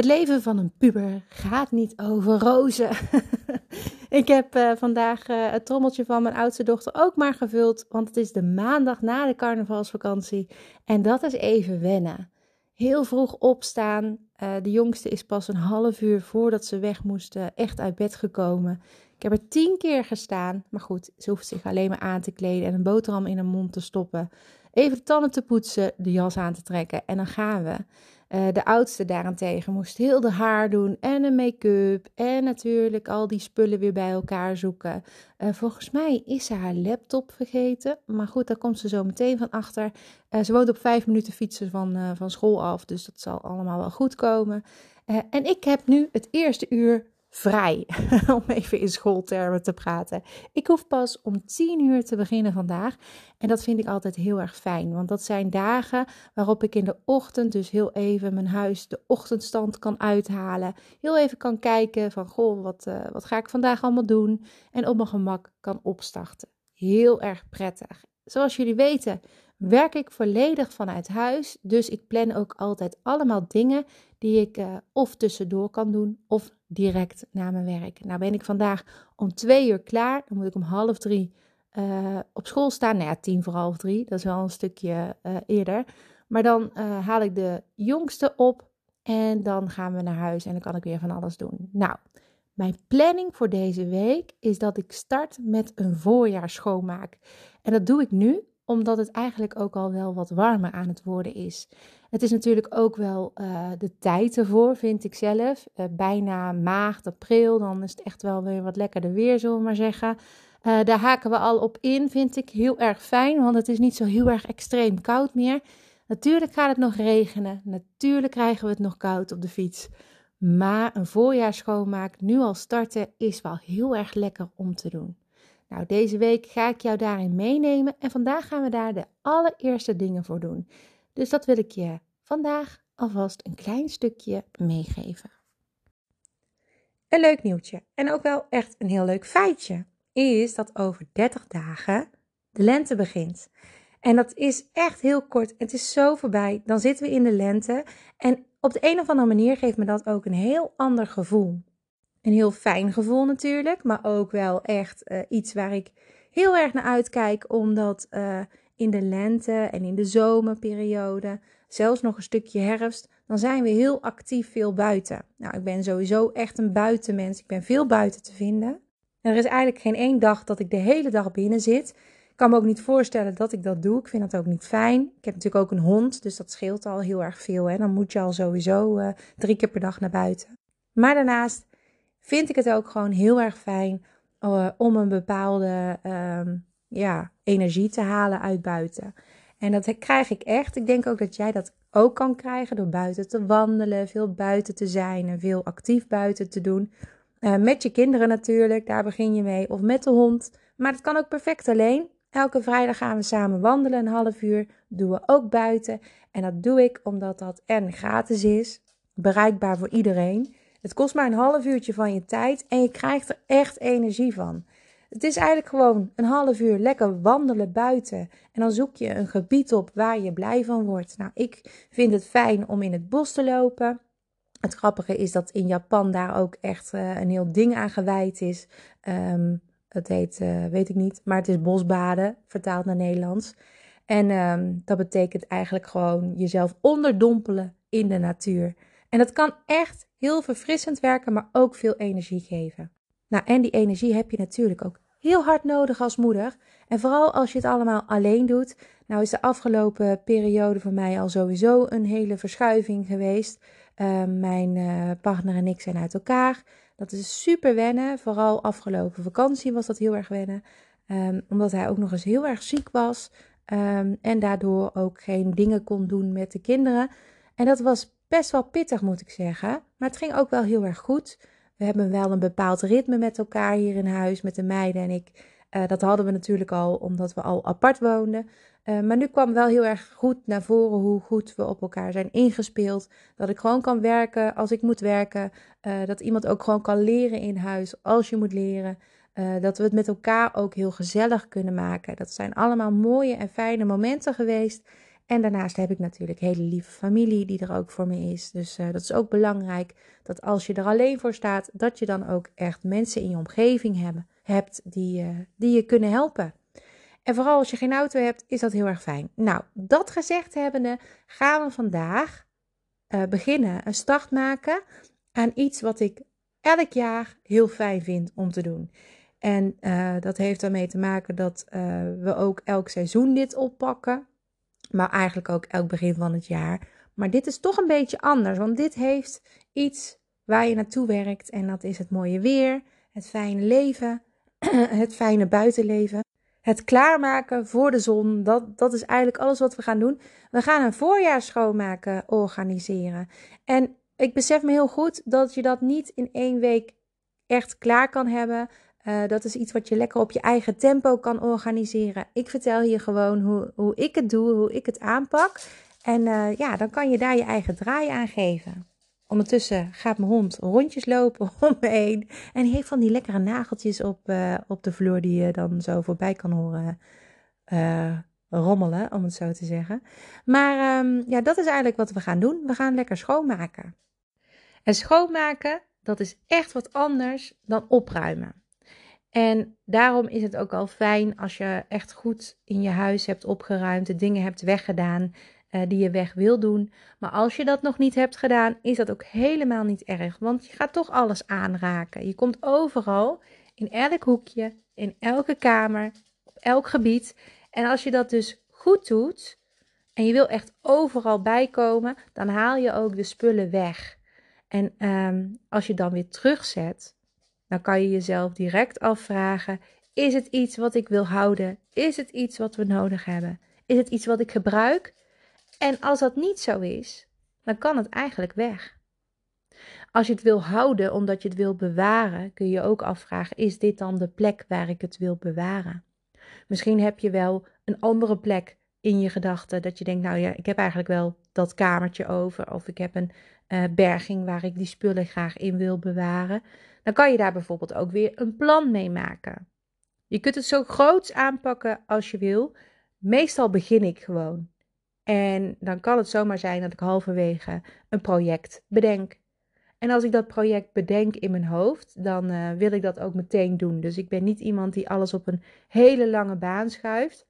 Het leven van een puber gaat niet over rozen. Ik heb vandaag het trommeltje van mijn oudste dochter ook maar gevuld, want het is de maandag na de carnavalsvakantie en dat is even wennen. Heel vroeg opstaan, de jongste is pas een half uur voordat ze weg moesten echt uit bed gekomen. Ik heb er 10 keer gestaan, maar goed, ze hoeft zich alleen maar aan te kleden en een boterham in haar mond te stoppen. Even de tanden te poetsen, de jas aan te trekken en dan gaan we. De oudste daarentegen moest heel de haar doen en een make-up en natuurlijk al die spullen weer bij elkaar zoeken. Volgens mij is ze haar laptop vergeten, maar goed, daar komt ze zo meteen van achter. Ze woont op 5 minuten fietsen van school af, dus dat zal allemaal wel goed komen. En ik heb nu het eerste uur vrij, om even in schooltermen te praten. Ik hoef pas om 10 uur te beginnen vandaag. En dat vind ik altijd heel erg fijn. Want dat zijn dagen waarop ik in de ochtend dus heel even mijn huis, de ochtendstand kan uithalen. Heel even kan kijken van, goh, wat ga ik vandaag allemaal doen? En op mijn gemak kan opstarten. Heel erg prettig. Zoals jullie weten, werk ik volledig vanuit huis. Dus ik plan ook altijd allemaal dingen die ik of tussendoor kan doen of direct na mijn werk. Nou ben ik vandaag om 2 uur klaar. Dan moet ik om 2:30 op school staan. Nou ja, 2:45. Dat is wel een stukje eerder. Maar dan haal ik de jongste op en dan gaan we naar huis en dan kan ik weer van alles doen. Nou, mijn planning voor deze week is dat ik start met een voorjaarsschoonmaak. En dat doe ik nu, omdat het eigenlijk ook al wel wat warmer aan het worden is. Het is natuurlijk ook wel de tijd ervoor, vind ik zelf. Bijna maart, april, dan is het echt wel weer wat lekkerder weer, zullen we maar zeggen. Daar haken we al op in, vind ik heel erg fijn, want het is niet zo heel erg extreem koud meer. Natuurlijk gaat het nog regenen, natuurlijk krijgen we het nog koud op de fiets. Maar een voorjaarsschoonmaak, nu al starten, is wel heel erg lekker om te doen. Nou, deze week ga ik jou daarin meenemen en vandaag gaan we daar de allereerste dingen voor doen. Dus dat wil ik je vandaag alvast een klein stukje meegeven. Een leuk nieuwtje en ook wel echt een heel leuk feitje is dat over 30 dagen de lente begint. En dat is echt heel kort. Het is zo voorbij. Dan zitten we in de lente en op de een of andere manier geeft me dat ook een heel ander gevoel. Een heel fijn gevoel natuurlijk, maar ook wel echt iets waar ik heel erg naar uitkijk, omdat in de lente en in de zomerperiode, zelfs nog een stukje herfst, dan zijn we heel actief veel buiten. Nou, ik ben sowieso echt een buitenmens. Ik ben veel buiten te vinden. En er is eigenlijk geen één dag dat ik de hele dag binnen zit. Ik kan me ook niet voorstellen dat ik dat doe. Ik vind dat ook niet fijn. Ik heb natuurlijk ook een hond, dus dat scheelt al heel erg veel. Hè? Dan moet je al sowieso 3 keer per dag naar buiten. Maar daarnaast vind ik het ook gewoon heel erg fijn om een bepaalde energie te halen uit buiten. En dat krijg ik echt. Ik denk ook dat jij dat ook kan krijgen door buiten te wandelen, veel buiten te zijn en veel actief buiten te doen. Met je kinderen natuurlijk, daar begin je mee, of met de hond. Maar het kan ook perfect alleen. Elke vrijdag gaan we samen wandelen, een half uur, doen we ook buiten. En dat doe ik omdat dat en gratis is, bereikbaar voor iedereen. Het kost maar een half uurtje van je tijd en je krijgt er echt energie van. Het is eigenlijk gewoon een half uur lekker wandelen buiten. En dan zoek je een gebied op waar je blij van wordt. Nou, ik vind het fijn om in het bos te lopen. Het grappige is dat in Japan daar ook echt een heel ding aan gewijd is. Het heet, weet ik niet, maar het is bosbaden, vertaald naar Nederlands. En dat betekent eigenlijk gewoon jezelf onderdompelen in de natuur. En dat kan echt heel verfrissend werken, maar ook veel energie geven. Nou, en die energie heb je natuurlijk ook heel hard nodig als moeder. En vooral als je het allemaal alleen doet. Nou is de afgelopen periode voor mij al sowieso een hele verschuiving geweest. Mijn partner en ik zijn uit elkaar. Dat is super wennen. Vooral afgelopen vakantie was dat heel erg wennen. Omdat hij ook nog eens heel erg ziek was. En daardoor ook geen dingen kon doen met de kinderen. En dat was best wel pittig, moet ik zeggen. Maar het ging ook wel heel erg goed. We hebben wel een bepaald ritme met elkaar hier in huis, met de meiden en ik. Dat hadden we natuurlijk al, omdat we al apart woonden. Maar nu kwam wel heel erg goed naar voren hoe goed we op elkaar zijn ingespeeld. Dat ik gewoon kan werken als ik moet werken. Dat iemand ook gewoon kan leren in huis als je moet leren. Dat we het met elkaar ook heel gezellig kunnen maken. Dat zijn allemaal mooie en fijne momenten geweest. En daarnaast heb ik natuurlijk hele lieve familie die er ook voor me is. Dus dat is ook belangrijk, dat als je er alleen voor staat, dat je dan ook echt mensen in je omgeving hebt die je kunnen helpen. En vooral als je geen auto hebt, is dat heel erg fijn. Nou, dat gezegd hebbende, gaan we vandaag beginnen, een start maken aan iets wat ik elk jaar heel fijn vind om te doen. En dat heeft daarmee te maken dat we ook elk seizoen dit oppakken. Maar eigenlijk ook elk begin van het jaar. Maar dit is toch een beetje anders. Want dit heeft iets waar je naartoe werkt. En dat is het mooie weer. Het fijne leven. Het fijne buitenleven. Het klaarmaken voor de zon. Dat is eigenlijk alles wat we gaan doen. We gaan een voorjaarsschoonmaken organiseren. En ik besef me heel goed dat je dat niet in 1 week echt klaar kan hebben. Dat is iets wat je lekker op je eigen tempo kan organiseren. Ik vertel hier gewoon hoe ik het doe, hoe ik het aanpak. En dan kan je daar je eigen draai aan geven. Ondertussen gaat mijn hond rondjes lopen om me heen. En die heeft van die lekkere nageltjes op de vloer die je dan zo voorbij kan horen rommelen, om het zo te zeggen. Maar dat is eigenlijk wat we gaan doen. We gaan lekker schoonmaken. En schoonmaken, dat is echt wat anders dan opruimen. En daarom is het ook al fijn als je echt goed in je huis hebt opgeruimd, de dingen hebt weggedaan die je weg wil doen. Maar als je dat nog niet hebt gedaan, is dat ook helemaal niet erg, want je gaat toch alles aanraken. Je komt overal, in elk hoekje, in elke kamer, op elk gebied. En als je dat dus goed doet en je wil echt overal bijkomen, dan haal je ook de spullen weg. En als je dan weer terugzet, dan kan je jezelf direct afvragen, is het iets wat ik wil houden? Is het iets wat we nodig hebben? Is het iets wat ik gebruik? En als dat niet zo is, dan kan het eigenlijk weg. Als je het wil houden omdat je het wil bewaren, kun je je ook afvragen, is dit dan de plek waar ik het wil bewaren? Misschien heb je wel een andere plek in je gedachten, dat je denkt, nou ja, ik heb eigenlijk wel dat kamertje over, of ik heb een berging waar ik die spullen graag in wil bewaren. Dan kan je daar bijvoorbeeld ook weer een plan mee maken. Je kunt het zo groots aanpakken als je wil. Meestal begin ik gewoon. En dan kan het zomaar zijn dat ik halverwege een project bedenk. En als ik dat project bedenk in mijn hoofd, dan wil ik dat ook meteen doen. Dus ik ben niet iemand die alles op een hele lange baan schuift.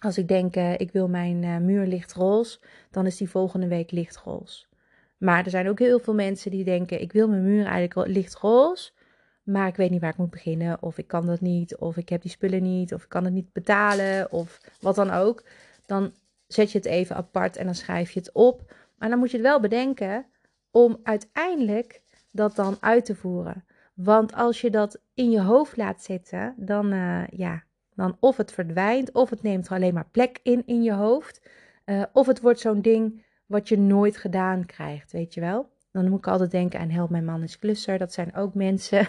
Als ik denk, ik wil mijn muur lichtroze, dan is die volgende week lichtroze. Maar er zijn ook heel veel mensen die denken, ik wil mijn muur eigenlijk lichtroze, maar ik weet niet waar ik moet beginnen. Of ik kan dat niet, of ik heb die spullen niet, of ik kan het niet betalen, of wat dan ook. Dan zet je het even apart en dan schrijf je het op. Maar dan moet je het wel bedenken om uiteindelijk dat dan uit te voeren. Want als je dat in je hoofd laat zitten, dan of het verdwijnt, of het neemt er alleen maar plek in je hoofd. Of het wordt zo'n ding wat je nooit gedaan krijgt, weet je wel. Dan moet ik altijd denken aan Help, mijn man is klusser. Dat zijn ook mensen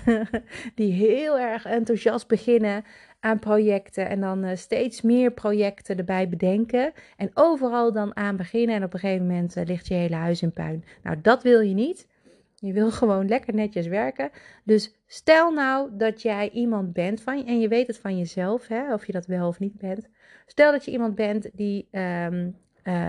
die heel erg enthousiast beginnen aan projecten. En dan steeds meer projecten erbij bedenken. En overal dan aan beginnen. En op een gegeven moment ligt je hele huis in puin. Nou, dat wil je niet. Je wil gewoon lekker netjes werken. Dus stel nou dat jij iemand bent, en je weet het van jezelf, hè, of je dat wel of niet bent. Stel dat je iemand bent die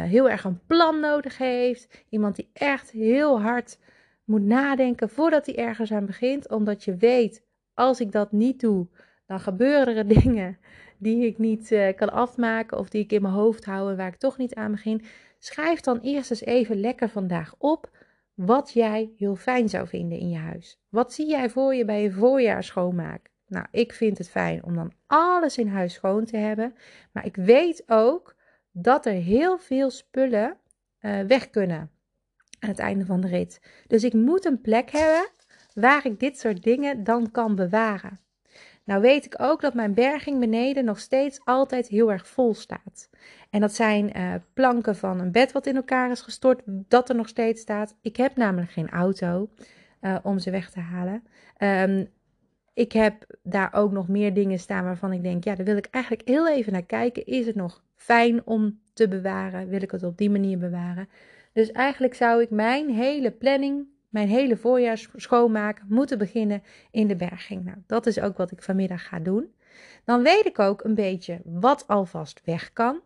heel erg een plan nodig heeft. Iemand die echt heel hard moet nadenken voordat hij ergens aan begint. Omdat je weet, als ik dat niet doe, dan gebeuren er dingen die ik niet kan afmaken. Of die ik in mijn hoofd hou en waar ik toch niet aan begin. Schrijf dan eerst eens even lekker vandaag op wat jij heel fijn zou vinden in je huis. Wat zie jij voor je bij je voorjaar schoonmaak? Nou, ik vind het fijn om dan alles in huis schoon te hebben. Maar ik weet ook dat er heel veel spullen weg kunnen aan het einde van de rit. Dus ik moet een plek hebben waar ik dit soort dingen dan kan bewaren. Nou weet ik ook dat mijn berging beneden nog steeds altijd heel erg vol staat. En dat zijn planken van een bed wat in elkaar is gestort, dat er nog steeds staat. Ik heb namelijk geen auto om ze weg te halen. Ik heb daar ook nog meer dingen staan waarvan ik denk, ja, daar wil ik eigenlijk heel even naar kijken. Is het nog fijn om te bewaren? Wil ik het op die manier bewaren? Dus eigenlijk zou ik mijn hele planning, mijn hele voorjaars schoonmaak moeten beginnen in de berging. Nou, dat is ook wat ik vanmiddag ga doen. Dan weet ik ook een beetje wat alvast weg kan.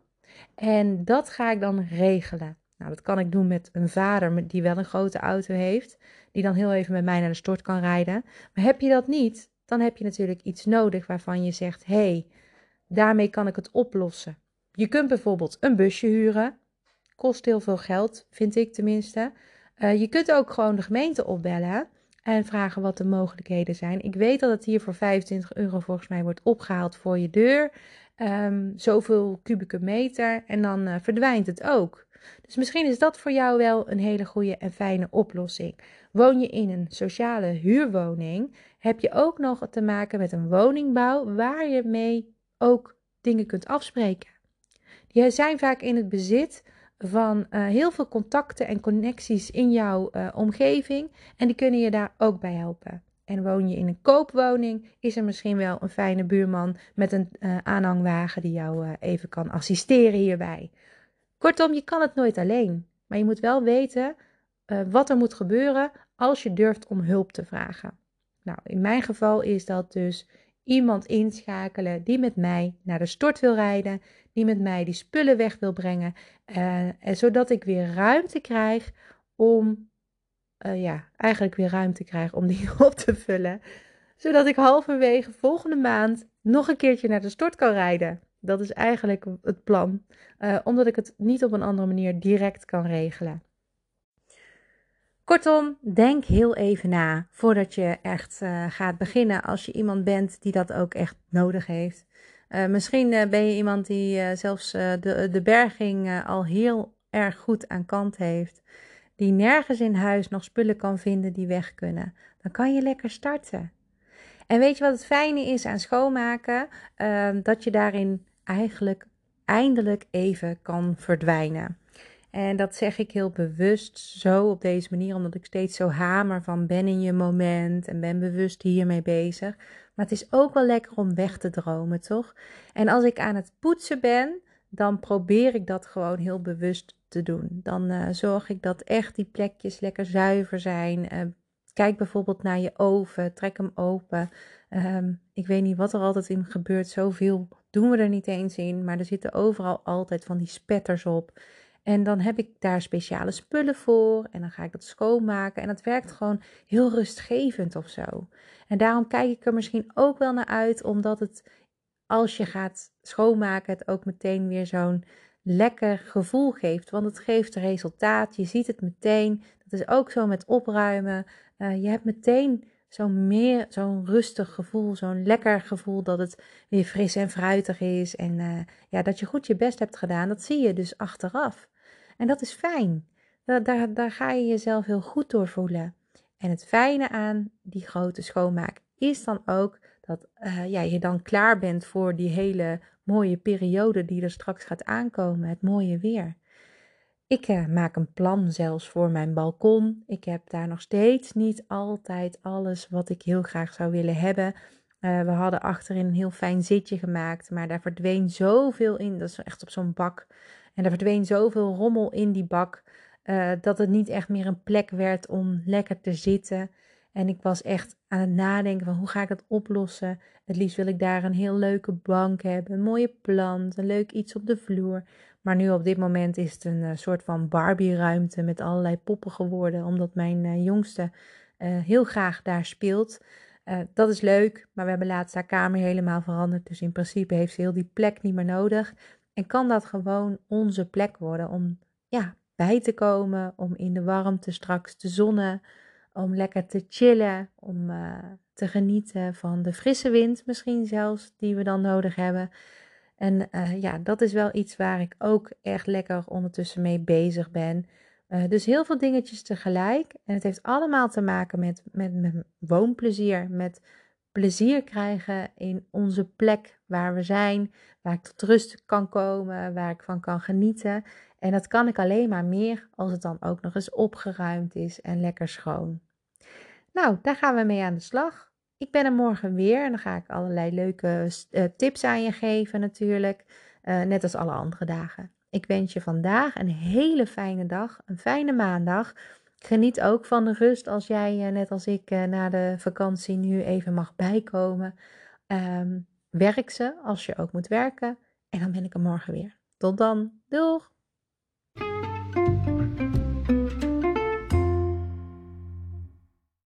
En dat ga ik dan regelen. Nou, dat kan ik doen met een vader die wel een grote auto heeft, die dan heel even met mij naar de stort kan rijden. Maar heb je dat niet, dan heb je natuurlijk iets nodig waarvan je zegt, hey, daarmee kan ik het oplossen. Je kunt bijvoorbeeld een busje huren, kost heel veel geld, vind ik tenminste. Je kunt ook gewoon de gemeente opbellen en vragen wat de mogelijkheden zijn. Ik weet dat het hier voor €25 volgens mij wordt opgehaald voor je deur. Zoveel kubieke meter en dan verdwijnt het ook. Dus misschien is dat voor jou wel een hele goede en fijne oplossing. Woon je in een sociale huurwoning, heb je ook nog te maken met een woningbouw waar je mee ook dingen kunt afspreken. Die zijn vaak in het bezit van heel veel contacten en connecties in jouw omgeving en die kunnen je daar ook bij helpen. En woon je in een koopwoning, is er misschien wel een fijne buurman met een aanhangwagen die jou even kan assisteren hierbij. Kortom, je kan het nooit alleen, maar je moet wel weten wat er moet gebeuren als je durft om hulp te vragen. Nou, in mijn geval is dat dus iemand inschakelen die met mij naar de stort wil rijden, die met mij die spullen weg wil brengen, zodat ik weer ruimte krijg om... eigenlijk weer ruimte krijgen om die op te vullen. Zodat ik halverwege volgende maand nog een keertje naar de stort kan rijden. Dat is eigenlijk het plan. Omdat ik het niet op een andere manier direct kan regelen. Kortom, denk heel even na voordat je echt gaat beginnen. Als je iemand bent die dat ook echt nodig heeft. Misschien ben je iemand die zelfs de berging al heel erg goed aan kant heeft. Die nergens in huis nog spullen kan vinden die weg kunnen. Dan kan je lekker starten. En weet je wat het fijne is aan schoonmaken? Dat je daarin eigenlijk eindelijk even kan verdwijnen. En dat zeg ik heel bewust zo op deze manier. Omdat ik steeds zo hamer van ben in je moment. En ben bewust hiermee bezig. Maar het is ook wel lekker om weg te dromen, toch? En als ik aan het poetsen ben, dan probeer ik dat gewoon heel bewust te doen. Dan zorg ik dat echt die plekjes lekker zuiver zijn. Kijk bijvoorbeeld naar je oven, trek hem open. Ik weet niet wat er altijd in gebeurt, zoveel doen we er niet eens in, maar er zitten overal altijd van die spetters op. En dan heb ik daar speciale spullen voor en dan ga ik dat schoonmaken en dat werkt gewoon heel rustgevend of zo. En daarom kijk ik er misschien ook wel naar uit, omdat het als je gaat schoonmaken het ook meteen weer zo'n lekker gevoel geeft, want het geeft resultaat. Je ziet het meteen. Dat is ook zo met opruimen. Je hebt meteen zo'n rustig gevoel, zo'n lekker gevoel dat het weer fris en fruitig is en dat je goed je best hebt gedaan. Dat zie je dus achteraf. En dat is fijn. Daar ga je jezelf heel goed door voelen. En het fijne aan die grote schoonmaak is dan ook dat je dan klaar bent voor die hele mooie periode die er straks gaat aankomen, het mooie weer. Ik maak een plan zelfs voor mijn balkon. Ik heb daar nog steeds niet altijd alles wat ik heel graag zou willen hebben. We hadden achterin een heel fijn zitje gemaakt, maar daar verdween zoveel in. Dat is echt op zo'n bak. En daar verdween zoveel rommel in die bak, dat het niet echt meer een plek werd om lekker te zitten. En ik was echt aan het nadenken van hoe ga ik dat oplossen. Het liefst wil ik daar een heel leuke bank hebben, een mooie plant, een leuk iets op de vloer. Maar nu op dit moment is het een soort van Barbie-ruimte met allerlei poppen geworden. Omdat mijn jongste heel graag daar speelt. Dat is leuk, maar we hebben laatst haar kamer helemaal veranderd. Dus in principe heeft ze heel die plek niet meer nodig. En kan dat gewoon onze plek worden om bij te komen, om in de warmte straks te zonnen. Om lekker te chillen, om te genieten van de frisse wind misschien zelfs, die we dan nodig hebben. En dat is wel iets waar ik ook echt lekker ondertussen mee bezig ben. Dus heel veel dingetjes tegelijk. En het heeft allemaal te maken met woonplezier. Met plezier krijgen in onze plek waar we zijn. Waar ik tot rust kan komen, waar ik van kan genieten. En dat kan ik alleen maar meer als het dan ook nog eens opgeruimd is en lekker schoon. Nou, daar gaan we mee aan de slag. Ik ben er morgen weer en dan ga ik allerlei leuke tips aan je geven natuurlijk. Net als alle andere dagen. Ik wens je vandaag een hele fijne dag, een fijne maandag. Geniet ook van de rust als jij, net als ik, na de vakantie nu even mag bijkomen. Werk ze als je ook moet werken. En dan ben ik er morgen weer. Tot dan, doeg!